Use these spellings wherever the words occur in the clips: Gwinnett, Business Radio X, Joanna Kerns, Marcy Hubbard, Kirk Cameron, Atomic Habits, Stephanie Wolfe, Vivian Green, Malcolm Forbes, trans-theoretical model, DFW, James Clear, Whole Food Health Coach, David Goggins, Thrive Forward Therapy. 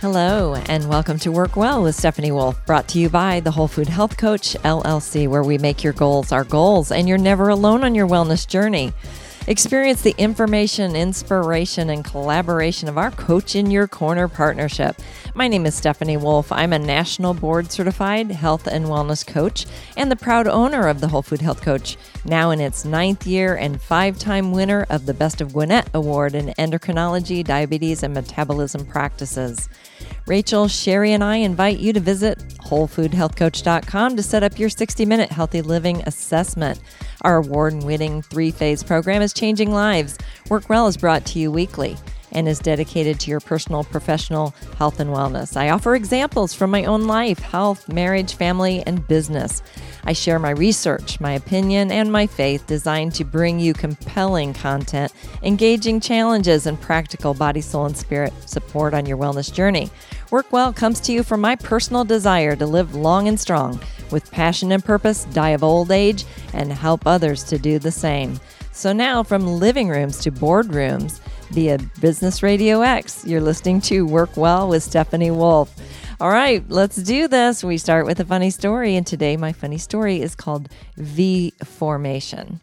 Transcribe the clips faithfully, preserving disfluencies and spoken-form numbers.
Hello, and welcome to Work Well with Stephanie Wolfe, brought to you by the Whole Food Health Coach, L L C, where we make your goals our goals, and you're never alone on your wellness journey. Experience the information, inspiration, and collaboration of our Coach in Your Corner partnership. My name is Stephanie Wolfe. I'm a national board-certified health and wellness coach and the proud owner of the Whole Food Health Coach, now in its ninth year and five-time winner of the Best of Gwinnett Award in endocrinology, diabetes, and metabolism practices. Rachel, Sherry, and I invite you to visit whole food health coach dot com to set up your sixty-minute healthy living assessment. Our award-winning three-phase program is changing lives. Work Well is brought to you weekly and is dedicated to your personal, professional health and wellness. I offer examples from my own life, health, marriage, family, and business. I share my research, my opinion, and my faith designed to bring you compelling content, engaging challenges, and practical body, soul, and spirit support on your wellness journey. Work Well comes to you from my personal desire to live long and strong, with passion and purpose, die of old age, and help others to do the same. So now, from living rooms to boardrooms, via Business Radio X, you're listening to Work Well with Stephanie Wolfe. All right, let's do this. We start with a funny story, and today my funny story is called V Formation.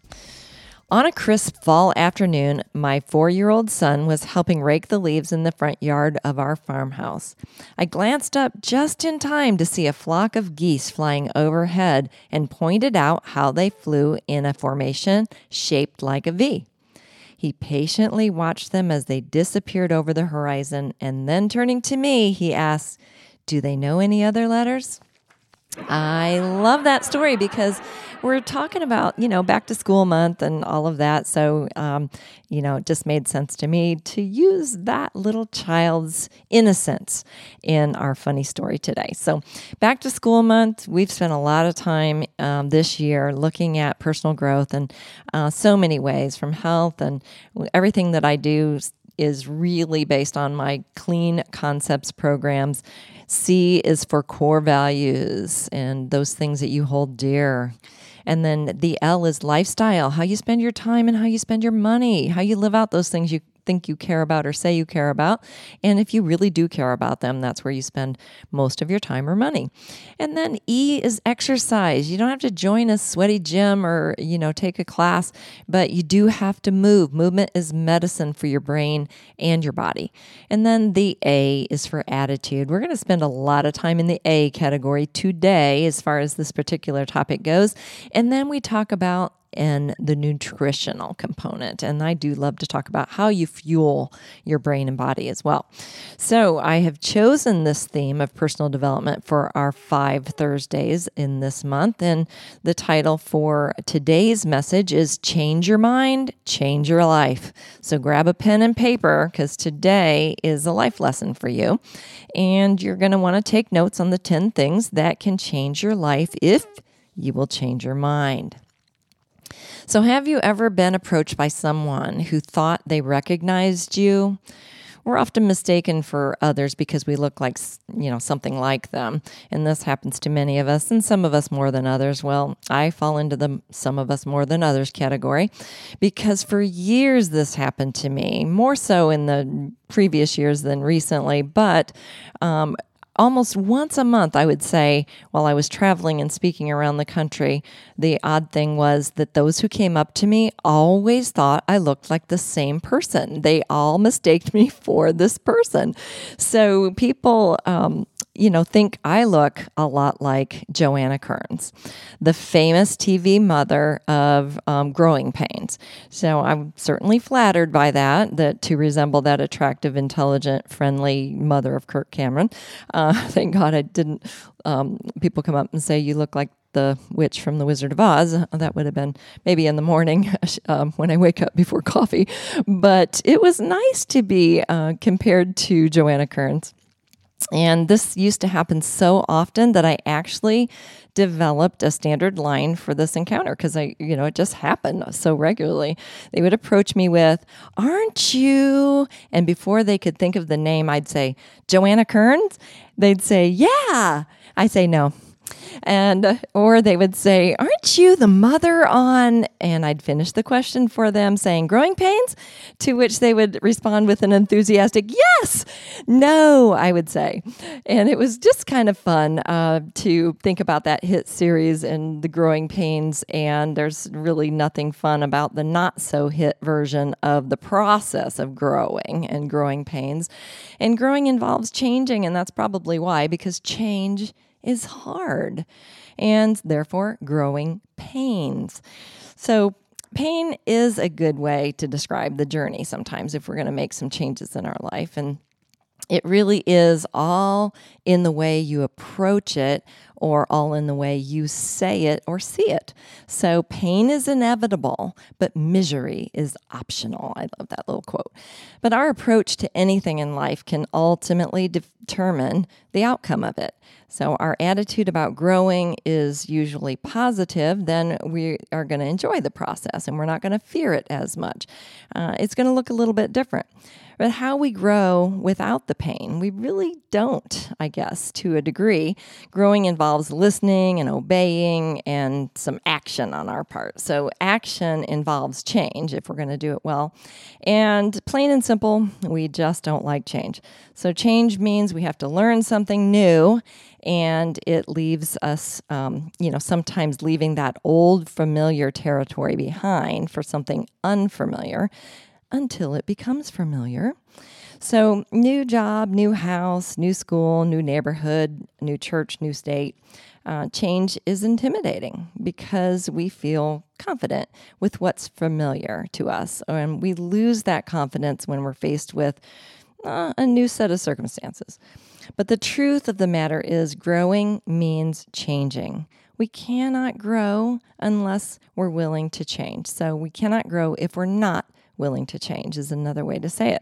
On a crisp fall afternoon, my four-year-old son was helping rake the leaves in the front yard of our farmhouse. I glanced up just in time to see a flock of geese flying overhead and pointed out how they flew in a formation shaped like a V. He patiently watched them as they disappeared over the horizon, and then turning to me, he asked, "Do they know any other letters?" I love that story because we're talking about, you know, back to school month and all of that. So, um, you know, it just made sense to me to use that little child's innocence in our funny story today. So back to school month, we've spent a lot of time um, this year looking at personal growth in uh, so many ways, from health, and everything that I do is really based on my Clean Concepts programs. C is for core values and those things that you hold dear. And then the L is lifestyle, how you spend your time and how you spend your money, how you live out those things you think you care about or say you care about. And if you really do care about them, that's where you spend most of your time or money. And then E is exercise. You don't have to join a sweaty gym or, you know, take a class, but you do have to move. Movement is medicine for your brain and your body. And then the A is for attitude. We're going to spend a lot of time in the A category today as far as this particular topic goes. And then we talk about and the nutritional component. And I do love to talk about how you fuel your brain and body as well. So I have chosen this theme of personal development for our five Thursdays in this month. And the title for today's message is Change Your Mind, Change Your Life. So grab a pen and paper, because today is a life lesson for you. And you're going to want to take notes on the ten things that can change your life if you will change your mind. So have you ever been approached by someone who thought they recognized you? We're often mistaken for others because we look like, you know, something like them. And this happens to many of us, and some of us more than others. Well, I fall into the some of us more than others category, because for years this happened to me, more so in the previous years than recently, but um almost once a month, I would say, while I was traveling and speaking around the country, the odd thing was that those who came up to me always thought I looked like the same person. They all mistaked me for this person. So people, um, you know, think I look a lot like Joanna Kerns, the famous T V mother of um, Growing Pains. So I'm certainly flattered by that, that to resemble that attractive, intelligent, friendly mother of Kirk Cameron. Uh, thank God I didn't, um, people come up and say, you look like the witch from The Wizard of Oz. That would have been maybe in the morning um, when I wake up before coffee. But it was nice to be uh, compared to Joanna Kerns. And this used to happen so often that I actually developed a standard line for this encounter, because I, you know, it just happened so regularly. They would approach me with, "Aren't you?" And before they could think of the name, I'd say, "Joanna Kerns?" They'd say, "Yeah." I say, "No, And or they would say, aren't you the mother on? And I'd finish the question for them saying, growing pains? To which they would respond with an enthusiastic, yes, no, I would say. And it was just kind of fun uh, to think about that hit series and the growing pains. And there's really nothing fun about the not so hit version of the process of growing and growing pains. And growing involves changing. And that's probably why, because change is hard, and therefore growing pains. So pain is a good way to describe the journey sometimes if we're going to make some changes in our life. And it really is all in the way you approach it, or all in the way you say it or see it. So pain is inevitable, but misery is optional. I love that little quote. But our approach to anything in life can ultimately determine the outcome of it. So our attitude about growing is usually positive, then we are going to enjoy the process and we're not going to fear it as much. Uh, it's going to look a little bit different. But how we grow without the pain, we really don't, I guess, to a degree. Growing involves listening and obeying and some action on our part. So action involves change if we're going to do it well. And plain and simple, we just don't like change. So change means we have to learn something new, and it leaves us, um, you know, sometimes leaving that old familiar territory behind for something unfamiliar, until it becomes familiar. So new job, new house, new school, new neighborhood, new church, new state. Uh, change is intimidating because we feel confident with what's familiar to us. And we lose that confidence when we're faced with uh, a new set of circumstances. But the truth of the matter is growing means changing. We cannot grow unless we're willing to change. So we cannot grow if we're not willing to change is another way to say it.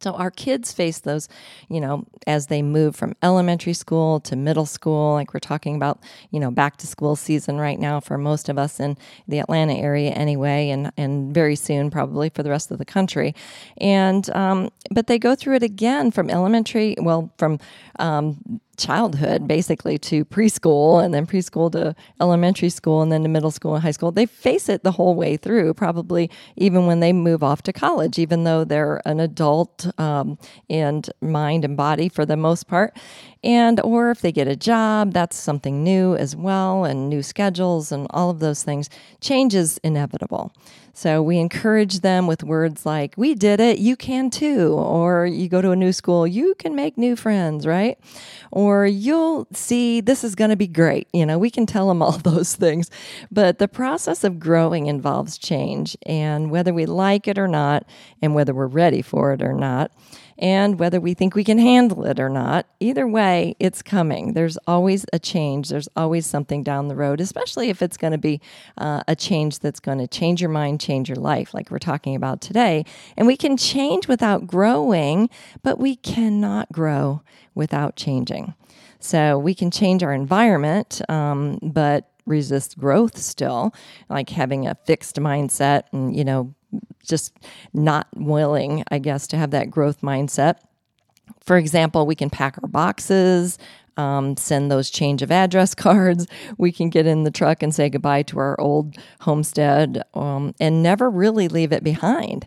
So our kids face those, you know, as they move from elementary school to middle school, like we're talking about, you know, back to school season right now for most of us in the Atlanta area anyway, and, and very soon probably for the rest of the country. And, um, but they go through it again from elementary, well, from um, childhood basically to preschool, and then preschool to elementary school, and then to middle school and high school. They face it the whole way through, probably even when they move off to college, even though they're an adult um, and mind and body for the most part. And or if they get a job, that's something new as well, and new schedules and all of those things. Change is inevitable. So we encourage them with words like, we did it, you can too. Or you go to a new school, you can make new friends, right? Or you'll see, this is going to be great. You know, we can tell them all those things. But the process of growing involves change, and whether we like it or not, and whether we're ready for it or not, and whether we think we can handle it or not, either way, it's coming. There's always a change. There's always something down the road, especially if it's going to be uh, a change that's going to change your mind, change your life, like we're talking about today. And we can change without growing, but we cannot grow without changing. So we can change our environment, um, but resist growth still, like having a fixed mindset and, you know, just not willing, I guess, to have that growth mindset. For example, we can pack our boxes, um, send those change of address cards. We can get in the truck and say goodbye to our old homestead um, and never really leave it behind.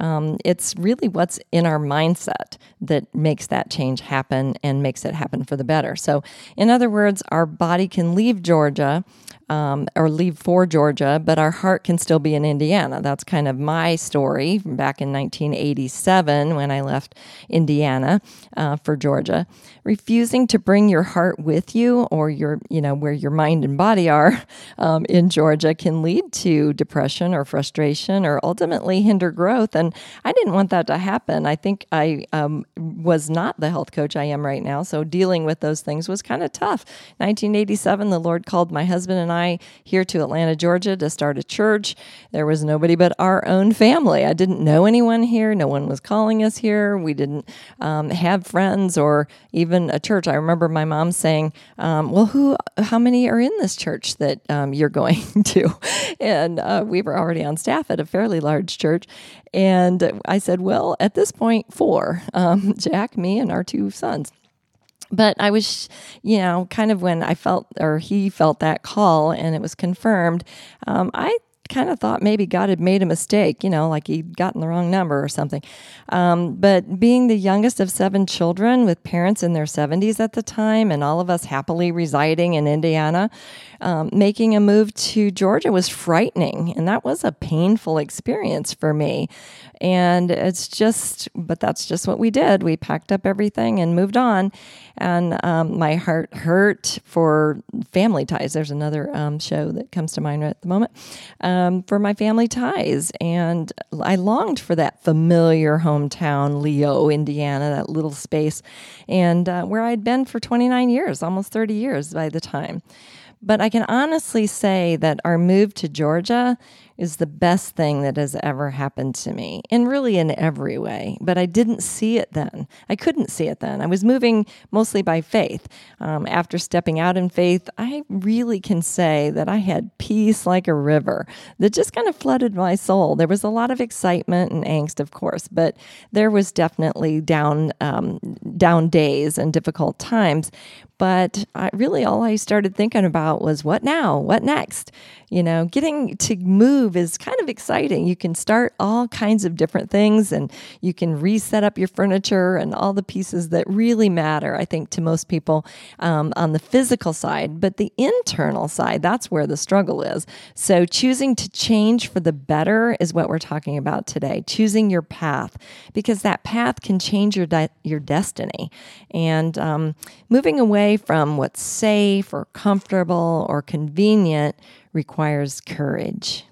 Um, it's really what's in our mindset that makes that change happen and makes it happen for the better. So in other words, our body can leave Georgia Um, or leave for Georgia, but our heart can still be in Indiana. That's kind of my story back in nineteen eighty-seven when I left Indiana uh, for Georgia. Refusing to bring your heart with you, or your, you know, where your mind and body are um, in Georgia, can lead to depression or frustration, or ultimately hinder growth. And I didn't want that to happen. I think I um, was not the health coach I am right now, so dealing with those things was kind of tough. nineteen eighty-seven, the Lord called my husband and I here to Atlanta, Georgia, to start a church. There was nobody but our own family. I didn't know anyone here. No one was calling us here. We didn't um, have friends or even a church. I remember my mom saying, um, well, who, how many are in this church that um, you're going to? And uh, we were already on staff at a fairly large church. And I said, well, at this point, four, um, Jack, me, and our two sons. But I was, you know, kind of when I felt, or he felt that call and it was confirmed, um, I kind of thought maybe God had made a mistake, you know, like he'd gotten the wrong number or something. Um, but being the youngest of seven children with parents in their seventies at the time, and all of us happily residing in Indiana, um, making a move to Georgia was frightening. And that was a painful experience for me. And it's just, but that's just what we did. We packed up everything and moved on. And um, my heart hurt for family ties. There's another um, show that comes to mind right at the moment. Um, Um, for my family ties. And I longed for that familiar hometown, Leo, Indiana, that little space, and uh, where I'd been for twenty-nine years, almost thirty years by the time. But I can honestly say that our move to Georgia is the best thing that has ever happened to me, and really in every way. But I didn't see it then. I couldn't see it then. I was moving mostly by faith. Um, after stepping out in faith, I really can say that I had peace like a river that just kind of flooded my soul. There was a lot of excitement and angst, of course, but there was definitely down, um, down days and difficult times. But I, really all I started thinking about was, what now? What next? You know, getting to move is kind of exciting. You can start all kinds of different things, and you can reset up your furniture and all the pieces that really matter, I think, to most people um, on the physical side. But the internal side, that's where the struggle is. So choosing to change for the better is what we're talking about today. Choosing your path, because that path can change your di- your destiny. And um, moving away from what's safe or comfortable or convenient requires courage.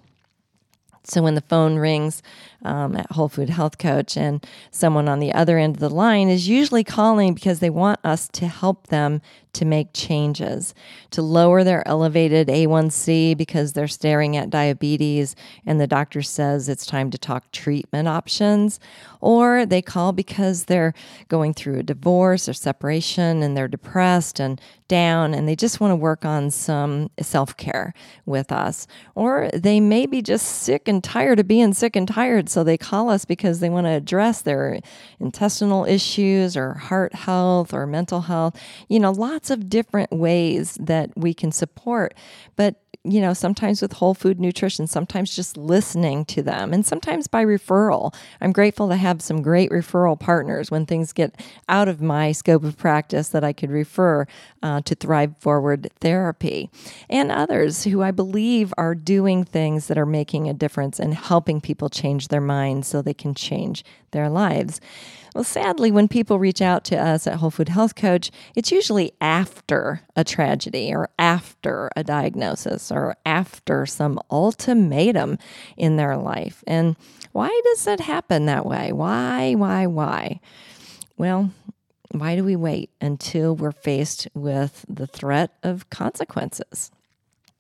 So when the phone rings um, at Whole Food Health Coach, and someone on the other end of the line is usually calling because they want us to help them to make changes, to lower their elevated A one C because they're staring at diabetes and the doctor says it's time to talk treatment options, or they call because they're going through a divorce or separation and they're depressed and down and they just want to work on some self-care with us, or they may be just sick and tired of being sick and tired, so they call us because they want to address their intestinal issues or heart health or mental health. You know, lots Lots of different ways that we can support, but you know, sometimes with whole food nutrition, sometimes just listening to them, and sometimes by referral. I'm grateful to have some great referral partners when things get out of my scope of practice that I could refer uh, to Thrive Forward Therapy and others who I believe are doing things that are making a difference and helping people change their minds so they can change their lives. Well, sadly, when people reach out to us at Whole Food Health Coach, it's usually after a tragedy or after a diagnosis or after some ultimatum in their life. And why does it happen that way? Why, why, why? Well, why do we wait until we're faced with the threat of consequences?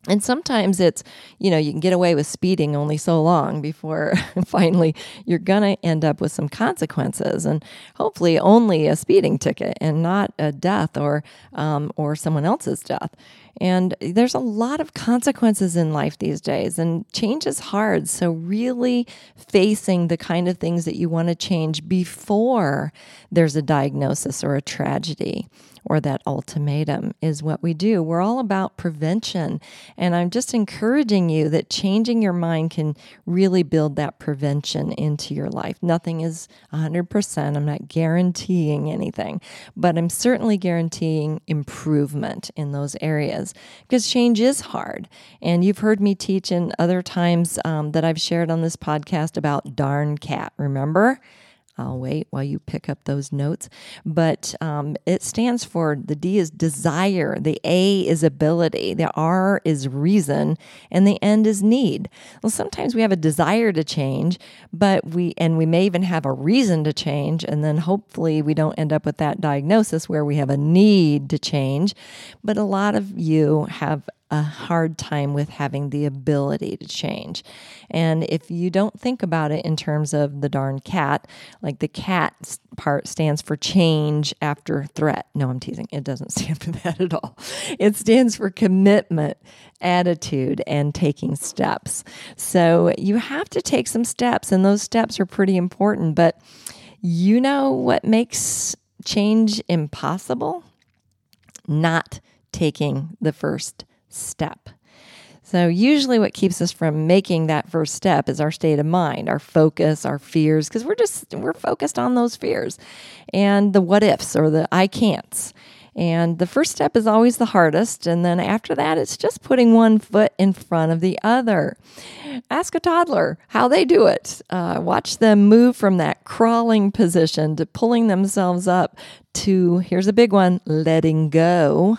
And sometimes it's, you know, you can get away with speeding only so long before finally you're going to end up with some consequences, and hopefully only a speeding ticket and not a death or um, or someone else's death. And there's a lot of consequences in life these days, and change is hard. So really facing the kind of things that you want to change before there's a diagnosis or a tragedy or that ultimatum is what we do. We're all about prevention. And I'm just encouraging you that changing your mind can really build that prevention into your life. Nothing is one hundred percent. I'm not guaranteeing anything, but I'm certainly guaranteeing improvement in those areas, because change is hard. And you've heard me teach in other times um, that I've shared on this podcast about darn cat, remember? I'll wait while you pick up those notes. But um, it stands for, the D is desire, the A is ability, the R is reason, and the N is need. Well, sometimes we have a desire to change, but we and we may even have a reason to change, and then hopefully we don't end up with that diagnosis where we have a need to change. But a lot of you have a hard time with having the ability to change. And if you don't think about it in terms of the darn cat, like the cat part stands for change after threat. No, I'm teasing. It doesn't stand for that at all. It stands for commitment, attitude, and taking steps. So you have to take some steps, and those steps are pretty important. But you know what makes change impossible? not taking the first step. So usually what keeps us from making that first step is our state of mind, our focus, our fears, because we're just, we're focused on those fears and the what ifs or the I can'ts. And the first step is always the hardest. And then after that, it's just putting one foot in front of the other. Ask a toddler how they do it. Uh, watch them move from that crawling position to pulling themselves up to, here's a big one, letting go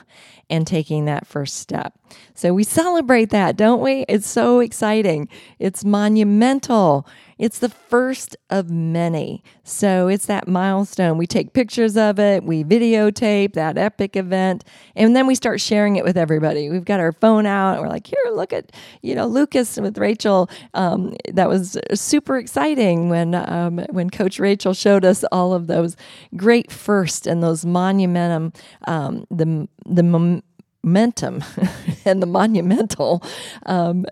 and taking that first step. So we celebrate that, don't we? It's so exciting. It's monumental. It's the first of many. So it's that milestone. We take pictures of it. We videotape that epic event. And then we start sharing it with everybody. We've got our phone out. And we're like, here, look at, you know, Lucas with Rachel. Um, that was super exciting when, um, when Coach Rachel showed us all of those great firsts and those monumentum, um, the, the mom- momentum and the monumental um,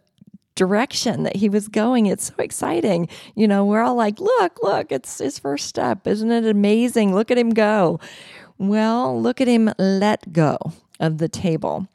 direction that he was going. It's so exciting. You know, we're all like, look, look, it's his first step. Isn't it amazing? Look at him go. Well, look at him let go of the table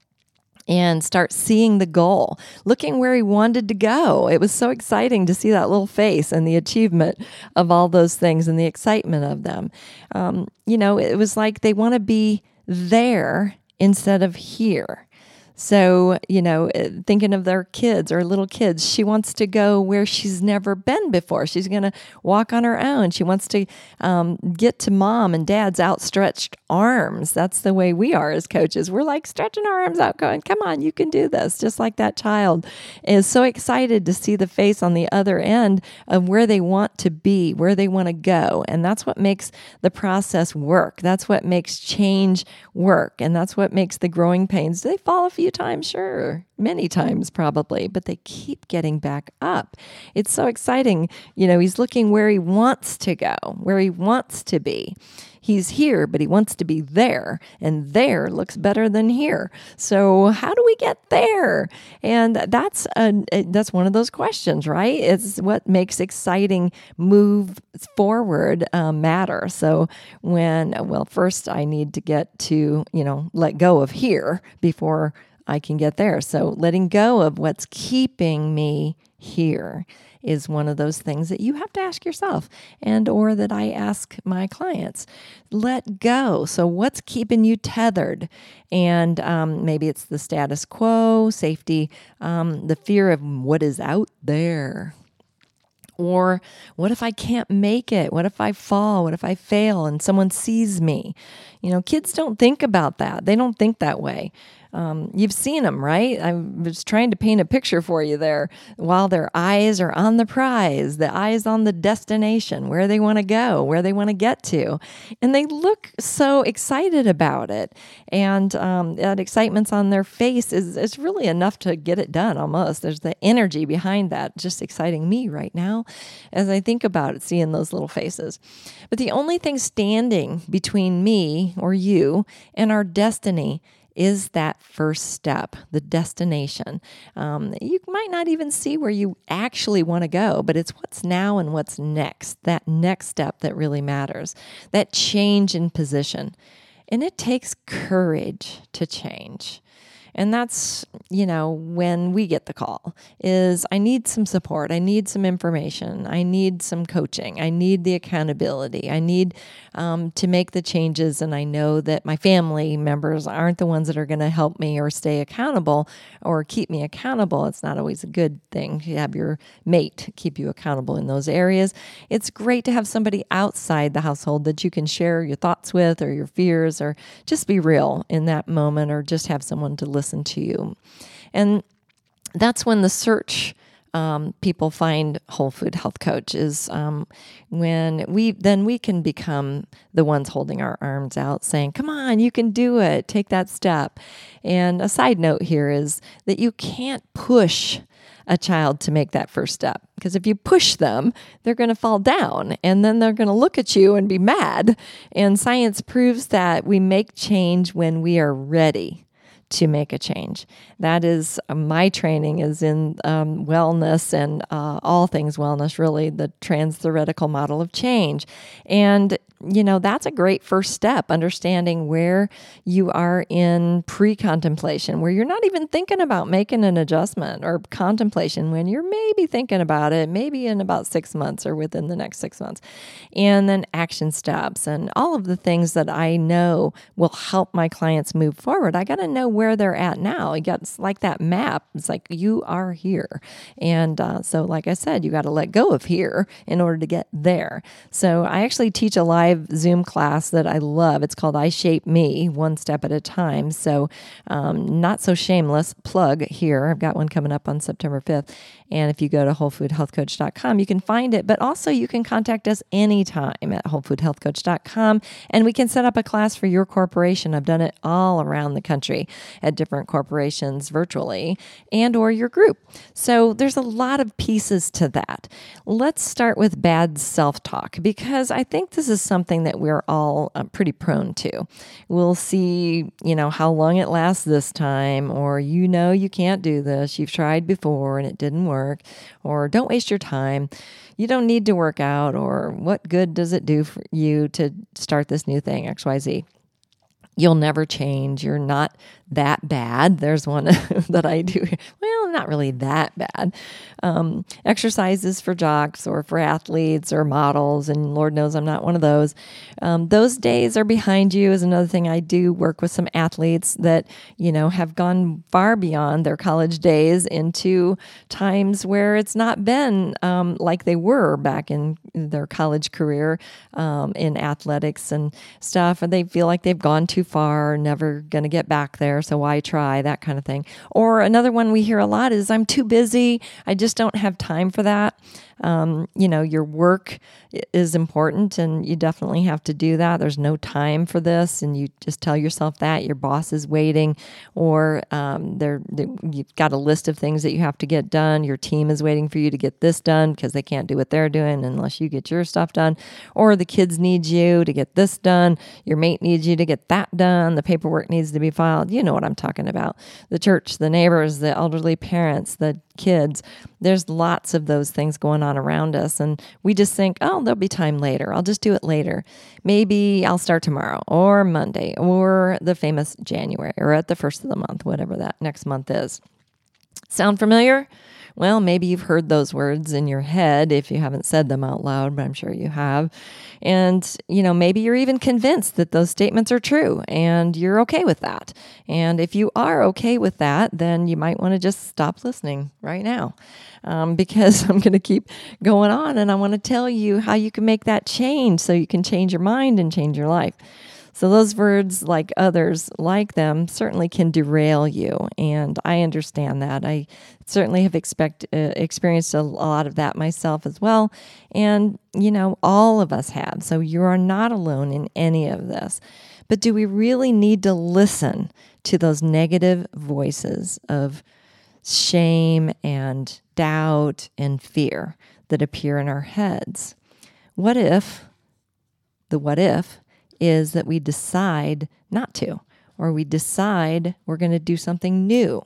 and start seeing the goal, looking where he wanted to go. It was so exciting to see that little face and the achievement of all those things and the excitement of them. Um, you know, it was like they want to be there instead of here. So, you know, thinking of their kids or little kids, she wants to go where she's never been before. She's going to walk on her own. She wants to um, get to mom and dad's outstretched arms. That's the way we are as coaches. We're like stretching our arms out going, come on, you can do this. Just like that child is so excited to see the face on the other end of where they want to be, where they want to go. And that's what makes the process work. That's what makes change work. And that's what makes the growing pains. Do they fall off? Few times, sure, many times probably, but they keep getting back up. It's so exciting. You know, he's looking where he wants to go, where he wants to be. He's here, but he wants to be there, and there looks better than here. So how do we get there? And that's a, that's one of those questions, right? It's what makes exciting move forward uh, matter. So when, well, first I need to get to, you know, let go of here before I can get there. So letting go of what's keeping me here is one of those things that you have to ask yourself and or that I ask my clients. Let go. So what's keeping you tethered? And um, maybe it's the status quo, safety, um, the fear of what is out there. Or what if I can't make it? What if I fall? What if I fail and someone sees me? You know, kids don't think about that. They don't think that way. Um, you've seen them, right? I was trying to paint a picture for you there. While their eyes are on the prize, the eyes on the destination, where they want to go, where they want to get to. And they look so excited about it. And um, that excitement's on their face is, is really enough to get it done almost. There's the energy behind that just exciting me right now as I think about it, seeing those little faces. But the only thing standing between me or you and our destiny is that first step, the destination. Um, you might not even see where you actually want to go, but it's what's now and what's next, that next step that really matters, that change in position. And it takes courage to change. And that's, you know, when we get the call is I need some support. I need some information. I need some coaching. I need the accountability. I need um, to make the changes. And I know that my family members aren't the ones that are going to help me or stay accountable or keep me accountable. It's not always a good thing to have your mate keep you accountable in those areas. It's great to have somebody outside the household that you can share your thoughts with or your fears or just be real in that moment or just have someone to listen listen to you. And that's when the search um, people find Whole Food Health Coach is um, when we, then we can become the ones holding our arms out saying, come on, you can do it. Take that step. And a side note here is that you can't push a child to make that first step. Because if you push them, they're going to fall down and then they're going to look at you and be mad. And science proves that we make change when we are ready to make a change. that is uh, my training is in um, wellness and uh, all things wellness, really, the trans-theoretical model of change. And, you know, that's a great first step, understanding where you are in pre-contemplation, where you're not even thinking about making an adjustment, or contemplation when you're maybe thinking about it, maybe in about six months or within the next six months. And then action steps and all of the things that I know will help my clients move forward. I got to know where they're at now. You got, it's like that map. It's like, you are here. And uh, so, like I said, you got to let go of here in order to get there. So I actually teach a live Zoom class that I love. It's called I Shape Me, One Step at a Time. So um, not so shameless plug here. I've got one coming up on September fifth. And if you go to whole food health coach dot com, you can find it. But also you can contact us anytime at whole food health coach dot com. And we can set up a class for your corporation. I've done it all around the country at different corporations virtually, and or your group. So there's a lot of pieces to that. Let's start with bad self-talk, because I think this is something that we're all uh, pretty prone to. We'll see, you know, how long it lasts this time, or, you know, you can't do this. You've tried before and it didn't work. Work, or don't waste your time. You don't need to work out, or what good does it do for you to start this new thing, X Y Z? You'll never change. You're not that bad. There's one that I do. Well, not really that bad. Um, exercises for jocks or for athletes or models, and Lord knows I'm not one of those. Um, those days are behind you is another thing. I do work with some athletes that, you know, have gone far beyond their college days into times where it's not been um, like they were back in their college career um, in athletics and stuff, and they feel like they've gone too far, never going to get back there, so why try, that kind of thing. Or another one we hear a lot is, I'm too busy, I just don't have time for that. Um, you know, your work is important and you definitely have to do that. There's no time for this, and you just tell yourself that. Your boss is waiting, or um, they're, they, you've got a list of things that you have to get done. Your team is waiting for you to get this done because they can't do what they're doing unless you get your stuff done. Or the kids need you to get this done. Your mate needs you to get that done. The paperwork needs to be filed. You know what I'm talking about. The church, the neighbors, the elderly parents, the kids. There's lots of those things going on around us, and we just think, oh, there'll be time later. I'll just do it later. Maybe I'll start tomorrow or Monday or the famous January or at the first of the month, whatever that next month is. Sound familiar? Well, maybe you've heard those words in your head if you haven't said them out loud, but I'm sure you have. And, you know, maybe you're even convinced that those statements are true and you're okay with that. And if you are okay with that, then you might want to just stop listening right now, um, because I'm going to keep going on and I want to tell you how you can make that change so you can change your mind and change your life. So those words, like others like them, certainly can derail you, and I understand that. I certainly have expect, uh, experienced a lot of that myself as well, and, you know, all of us have, so you are not alone in any of this. But do we really need to listen to those negative voices of shame and doubt and fear that appear in our heads? What if, the what if, is that we decide not to, or we decide we're going to do something new.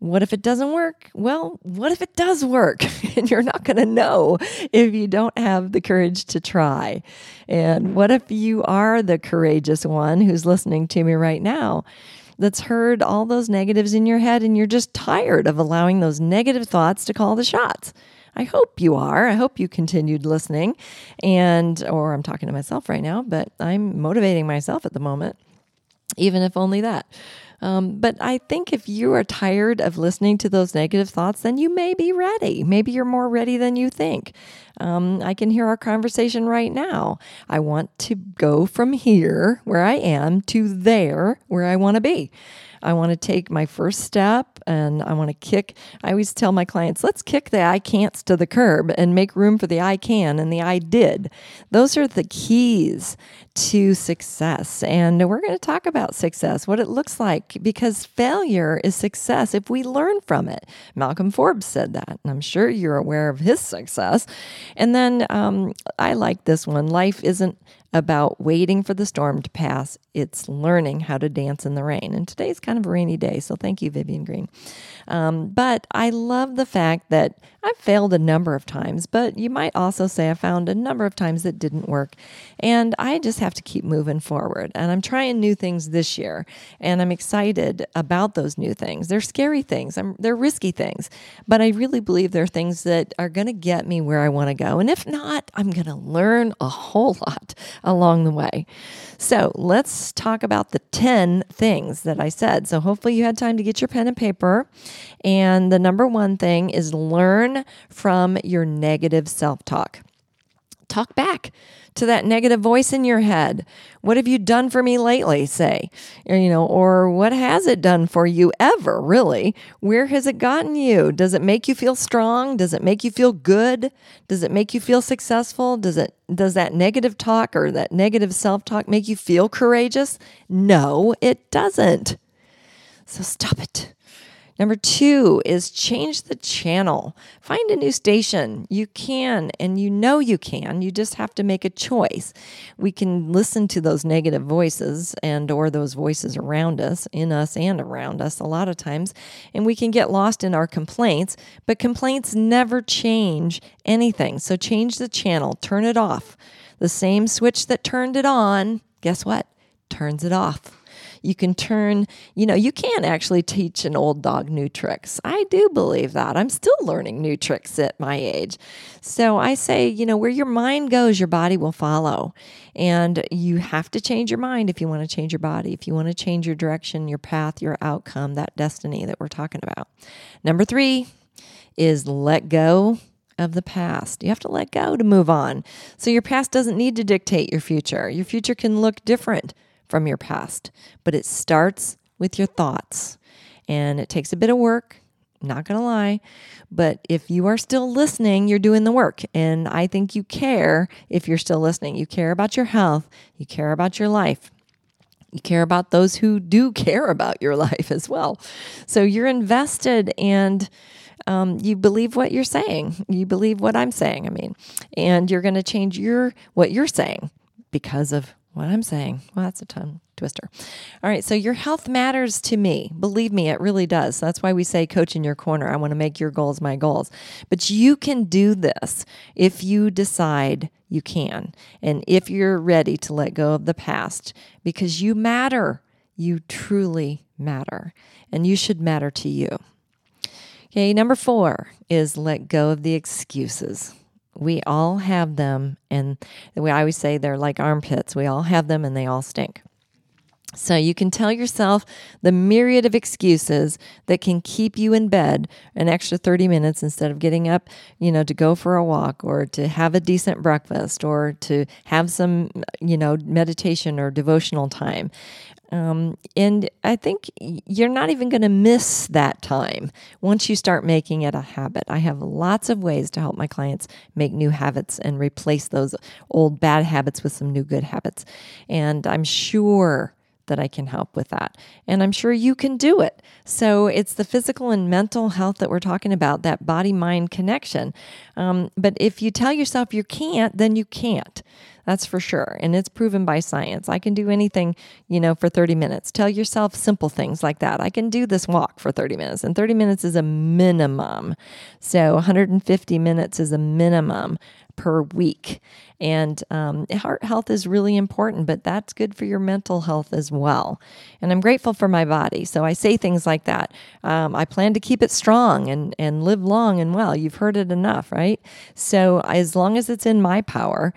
What if it doesn't work? Well, what if it does work? And you're not going to know if you don't have the courage to try. And what if you are the courageous one who's listening to me right now that's heard all those negatives in your head, and you're just tired of allowing those negative thoughts to call the shots? I hope you are. I hope you continued listening, and, or I'm talking to myself right now, but I'm motivating myself at the moment, even if only that. Um, but I think if you are tired of listening to those negative thoughts, then you may be ready. Maybe you're more ready than you think. Um, I can hear our conversation right now. I want to go from here, where I am, to there, where I want to be. I want to take my first step, and I want to kick. I always tell my clients, let's kick the I can'ts to the curb and make room for the I can and the I did. Those are the keys to success. And we're going to talk about success, what it looks like, because failure is success if we learn from it. Malcolm Forbes said that, and I'm sure you're aware of his success. And then um, I like this one. Life isn't about waiting for the storm to pass. It's learning how to dance in the rain. And today's kind of a rainy day, so thank you, Vivian Green. Um, but I love the fact that I've failed a number of times, but you might also say I found a number of times that didn't work. And I just have to keep moving forward. And I'm trying new things this year, and I'm excited about those new things. They're scary things. I'm, they're risky things. But I really believe they're things that are going to get me where I want to go. And if not, I'm going to learn a whole lot along the way. So let's talk about the ten things that I said. So hopefully you had time to get your pen and paper. And the number one thing is learn from your negative self-talk. Talk back to that negative voice in your head. What have you done for me lately, say, or, you know, or what has it done for you ever, really? Where has it gotten you? Does it make you feel strong? Does it make you feel good? Does it make you feel successful? Does it, does that negative talk or that negative self-talk make you feel courageous? No, it doesn't. So stop it. Number two is change the channel. Find a new station. You can, and you know you can. You just have to make a choice. We can listen to those negative voices and or those voices around us, in us and around us a lot of times, and we can get lost in our complaints, but complaints never change anything. So change the channel. Turn it off. The same switch that turned it on, guess what? Turns it off. You can turn, you know, you can't actually teach an old dog new tricks. I do believe that. I'm still learning new tricks at my age. So I say, you know, where your mind goes, your body will follow. And you have to change your mind if you want to change your body, if you want to change your direction, your path, your outcome, that destiny that we're talking about. Number three is let go of the past. You have to let go to move on. So your past doesn't need to dictate your future. Your future can look different from your past, but it starts with your thoughts, and it takes a bit of work, not gonna lie, but if you are still listening, you're doing the work, and I think you care if you're still listening. You care about your health, you care about your life, you care about those who do care about your life as well. So you're invested, and Um, you believe what you're saying. You believe what I'm saying, I mean, and you're going to change your what you're saying because of what I'm saying. Well, that's a tongue twister. All right. So your health matters to me. Believe me, it really does. That's why we say coach in your corner. I want to make your goals my goals. But you can do this if you decide you can. And if you're ready to let go of the past, because you matter, you truly matter, and you should matter to you. Okay, number four is let go of the excuses. We all have them, and we always say they're like armpits. We all have them, and they all stink. So you can tell yourself the myriad of excuses that can keep you in bed an extra thirty minutes instead of getting up, you know, to go for a walk or to have a decent breakfast or to have some, you know, meditation or devotional time. Um, and I think you're not even going to miss that time once you start making it a habit. I have lots of ways to help my clients make new habits and replace those old bad habits with some new good habits. And I'm sure that I can help with that. And I'm sure you can do it. So it's the physical and mental health that we're talking about, that body-mind connection. Um, but if you tell yourself you can't, then you can't. That's for sure. And it's proven by science. I can do anything, you know, for thirty minutes. Tell yourself simple things like that. I can do this walk for thirty minutes. And thirty minutes is a minimum. So one hundred fifty minutes is a minimum per week. And um, heart health is really important, but that's good for your mental health as well. And I'm grateful for my body. So I say things like that. Um, I plan to keep it strong and, and live long and well. You've heard it enough, right? So as long as it's in my power,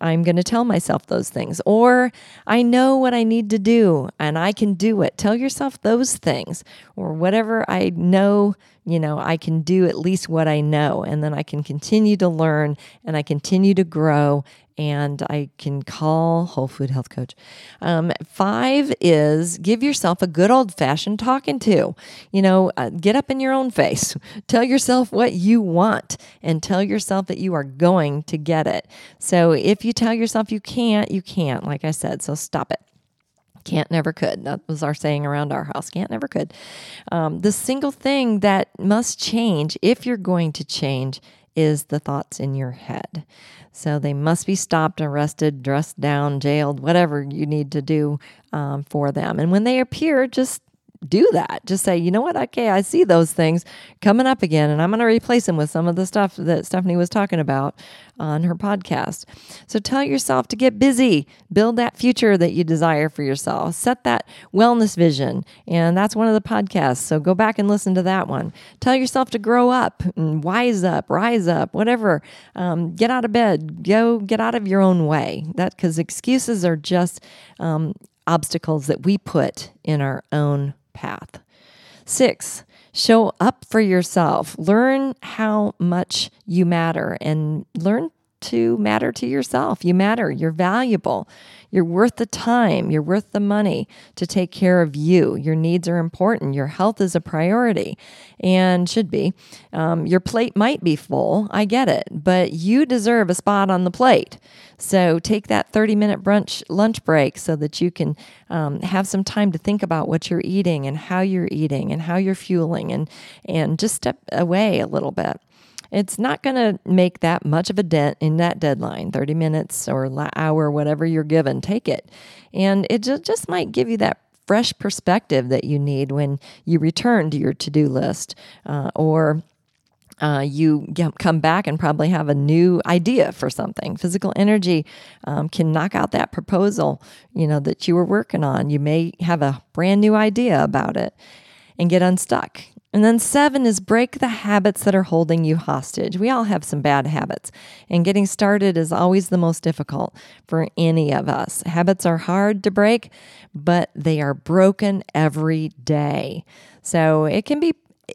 I'm going to tell myself those things. Or I know what I need to do and I can do it. Tell yourself those things or whatever I know, you know, I can do at least what I know, and then I can continue to learn and I continue to grow, and I can call Whole Food Health Coach. Um, five is give yourself a good old-fashioned talking to. You know, uh, get up in your own face. Tell yourself what you want and tell yourself that you are going to get it. So if you tell yourself you can't, you can't, like I said, so stop it. Can't never could. That was our saying around our house. Can't never could. Um, the single thing that must change, if you're going to change, is the thoughts in your head. So they must be stopped, arrested, dressed down, jailed, whatever you need to do um, for them. And when they appear, just do that. Just say, you know what? Okay, I see those things coming up again, and I'm going to replace them with some of the stuff that Stephanie was talking about on her podcast. So tell yourself to get busy, build that future that you desire for yourself, set that wellness vision. And that's one of the podcasts. So go back and listen to that one. Tell yourself to grow up and wise up, rise up, whatever. Um, get out of bed, go get out of your own way. That because excuses are just um, obstacles that we put in our own path. Six, show up for yourself. Learn how much you matter and learn to matter to yourself. You matter. You're valuable. You're worth the time. You're worth the money to take care of you. Your needs are important. Your health is a priority and should be. Um, your plate might be full. I get it. But you deserve a spot on the plate. So take that thirty-minute brunch lunch break so that you can um, have some time to think about what you're eating and how you're eating and how you're fueling, and, and just step away a little bit. It's not going to make that much of a dent in that deadline, thirty minutes or an hour, whatever you're given, take it. And it just might give you that fresh perspective that you need when you return to your to-do list uh, or Uh, you come back and probably have a new idea for something. Physical energy um, can knock out that proposal, you know, that you were working on. You may have a brand new idea about it and get unstuck. And then seven is break the habits that are holding you hostage. We all have some bad habits, and getting started is always the most difficult for any of us. Habits are hard to break, but they are broken every day. So it can be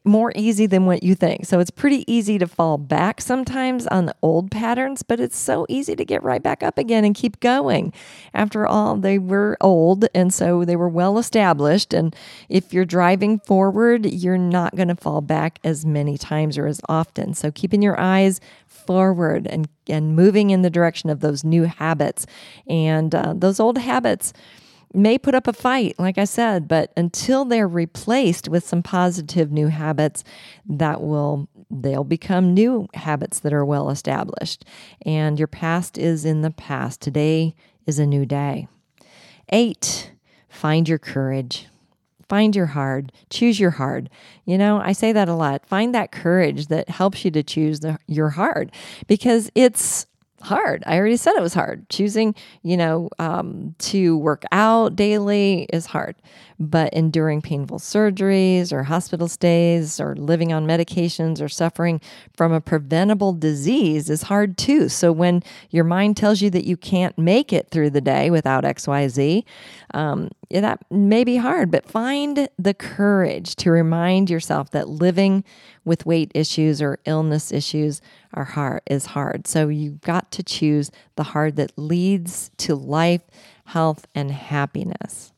more easy than what you think. So it's pretty easy to fall back sometimes on the old patterns, but it's so easy to get right back up again and keep going. After all, they were old, and so they were well established. And if you're driving forward, you're not going to fall back as many times or as often. So keeping your eyes forward and, and moving in the direction of those new habits. And uh, those old habits may put up a fight, like I said, but until they're replaced with some positive new habits, that will they'll become new habits that are well established. And your past is in the past. Today is a new day. Eight, find your courage. Find your hard. Choose your hard. You know, I say that a lot. Find that courage that helps you to choose the, your hard, because it's hard. I already said it was hard. Choosing, you know, um, to work out daily is hard, but enduring painful surgeries or hospital stays or living on medications or suffering from a preventable disease is hard too. So when your mind tells you that you can't make it through the day without X, Y, Z, um, that may be hard, but find the courage to remind yourself that living with weight issues or illness issues are hard, is hard. So you've got to choose the hard that leads to life, health, and happiness.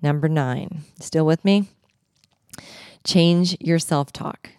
Number nine, still with me? Change your self-talk.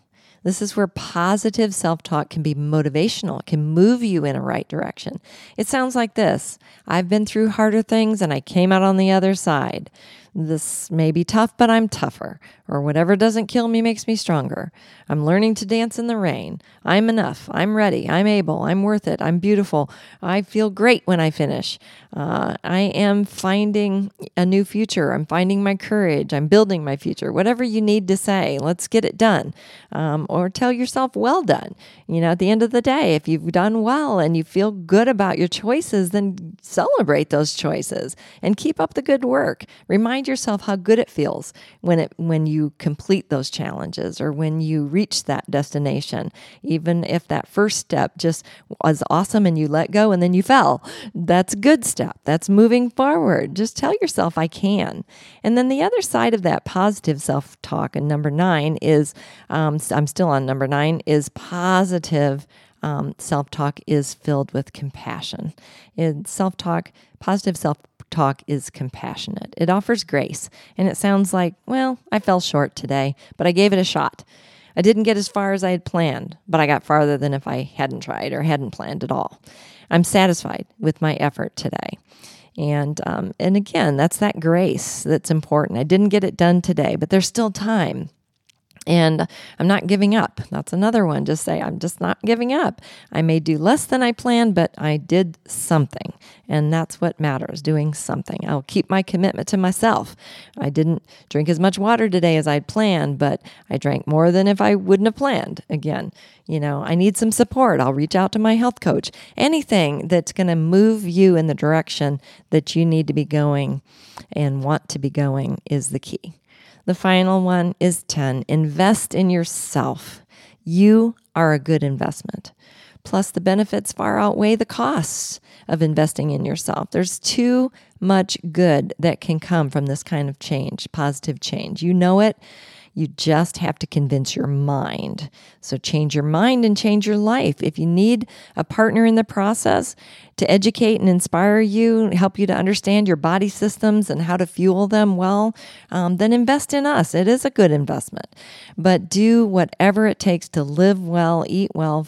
This is where positive self-talk can be motivational. It can move you in a right direction. It sounds like this. I've been through harder things and I came out on the other side. This may be tough, but I'm tougher. Or whatever doesn't kill me makes me stronger. I'm learning to dance in the rain. I'm enough. I'm ready. I'm able. I'm worth it. I'm beautiful. I feel great when I finish. Uh, I am finding a new future. I'm finding my courage. I'm building my future. Whatever you need to say, let's get it done. Um, or tell yourself, well done. You know, at the end of the day, if you've done well and you feel good about your choices, then celebrate those choices and keep up the good work. Remind remind yourself how good it feels when it when you complete those challenges or when you reach that destination. Even if that first step just was awesome and you let go and then you fell, that's a good step. That's moving forward. Just tell yourself, I can. And then the other side of that positive self-talk, and number nine is, um, I'm still on number nine, is positive um, self-talk is filled with compassion. In self-talk, positive self-talk, Talk is compassionate. It offers grace, and it sounds like, well, I fell short today, but I gave it a shot. I didn't get as far as I had planned, but I got farther than if I hadn't tried or hadn't planned at all. I'm satisfied with my effort today. And um, and again, that's that grace that's important. I didn't get it done today, but there's still time. And I'm not giving up. That's another one. Just say, I'm just not giving up. I may do less than I planned, but I did something. And that's what matters, doing something. I'll keep my commitment to myself. I didn't drink as much water today as I'd planned, but I drank more than if I wouldn't have planned. Again, you know, I need some support. I'll reach out to my health coach. Anything that's going to move you in the direction that you need to be going and want to be going is the key. The final one is ten, invest in yourself. You are a good investment. Plus, the benefits far outweigh the costs of investing in yourself. There's too much good that can come from this kind of change, positive change. You know it. You just have to convince your mind. So change your mind and change your life. If you need a partner in the process to educate and inspire you, help you to understand your body systems and how to fuel them well, um, then invest in us. It is a good investment. But do whatever it takes to live well, eat well,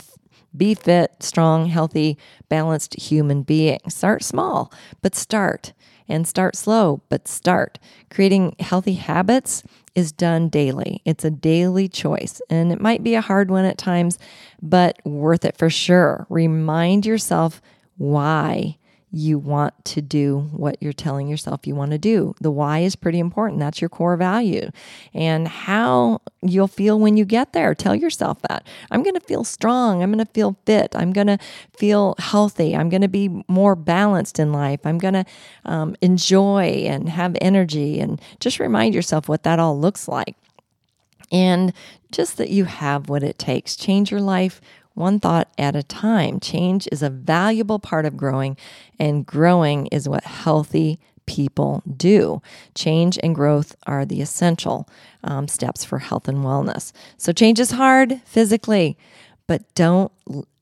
be fit, strong, healthy, balanced human being. Start small, but start. And start slow, but start. Creating healthy habits is done daily. It's a daily choice, and it might be a hard one at times, but worth it for sure. Remind yourself why you want to do what you're telling yourself you want to do. The why is pretty important. That's your core value. And how you'll feel when you get there. Tell yourself that. I'm going to feel strong. I'm going to feel fit. I'm going to feel healthy. I'm going to be more balanced in life. I'm going to um, enjoy and have energy. And just remind yourself what that all looks like. And just that you have what it takes. Change your life one thought at a time. Change is a valuable part of growing, and growing is what healthy people do. Change and growth are the essential um, steps for health and wellness. So change is hard physically, but don't,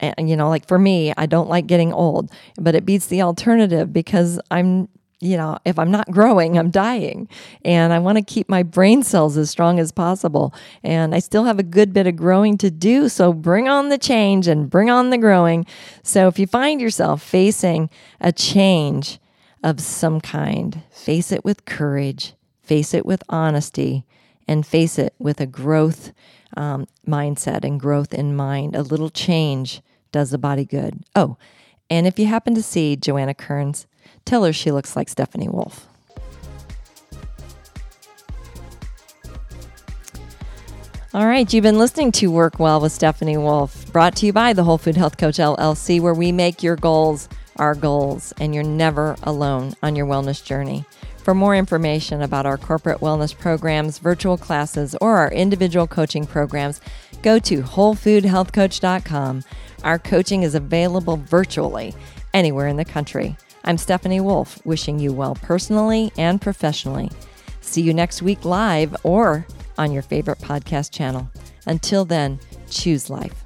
you know, like for me, I don't like getting old, but it beats the alternative because I'm You know, if I'm not growing, I'm dying. And I want to keep my brain cells as strong as possible. And I still have a good bit of growing to do. So bring on the change and bring on the growing. So if you find yourself facing a change of some kind, face it with courage, face it with honesty, and face it with a growth um, mindset and growth in mind. A little change does the body good. Oh, and if you happen to see Joanna Kerns, tell her she looks like Stephanie Wolfe. All right, you've been listening to Work Well with Stephanie Wolfe, brought to you by the Whole Food Health Coach L L C, where we make your goals our goals, and you're never alone on your wellness journey. For more information about our corporate wellness programs, virtual classes, or our individual coaching programs, go to whole food health coach dot com. Our coaching is available virtually anywhere in the country. I'm Stephanie Wolfe, wishing you well personally and professionally. See you next week live or on your favorite podcast channel. Until then, choose life.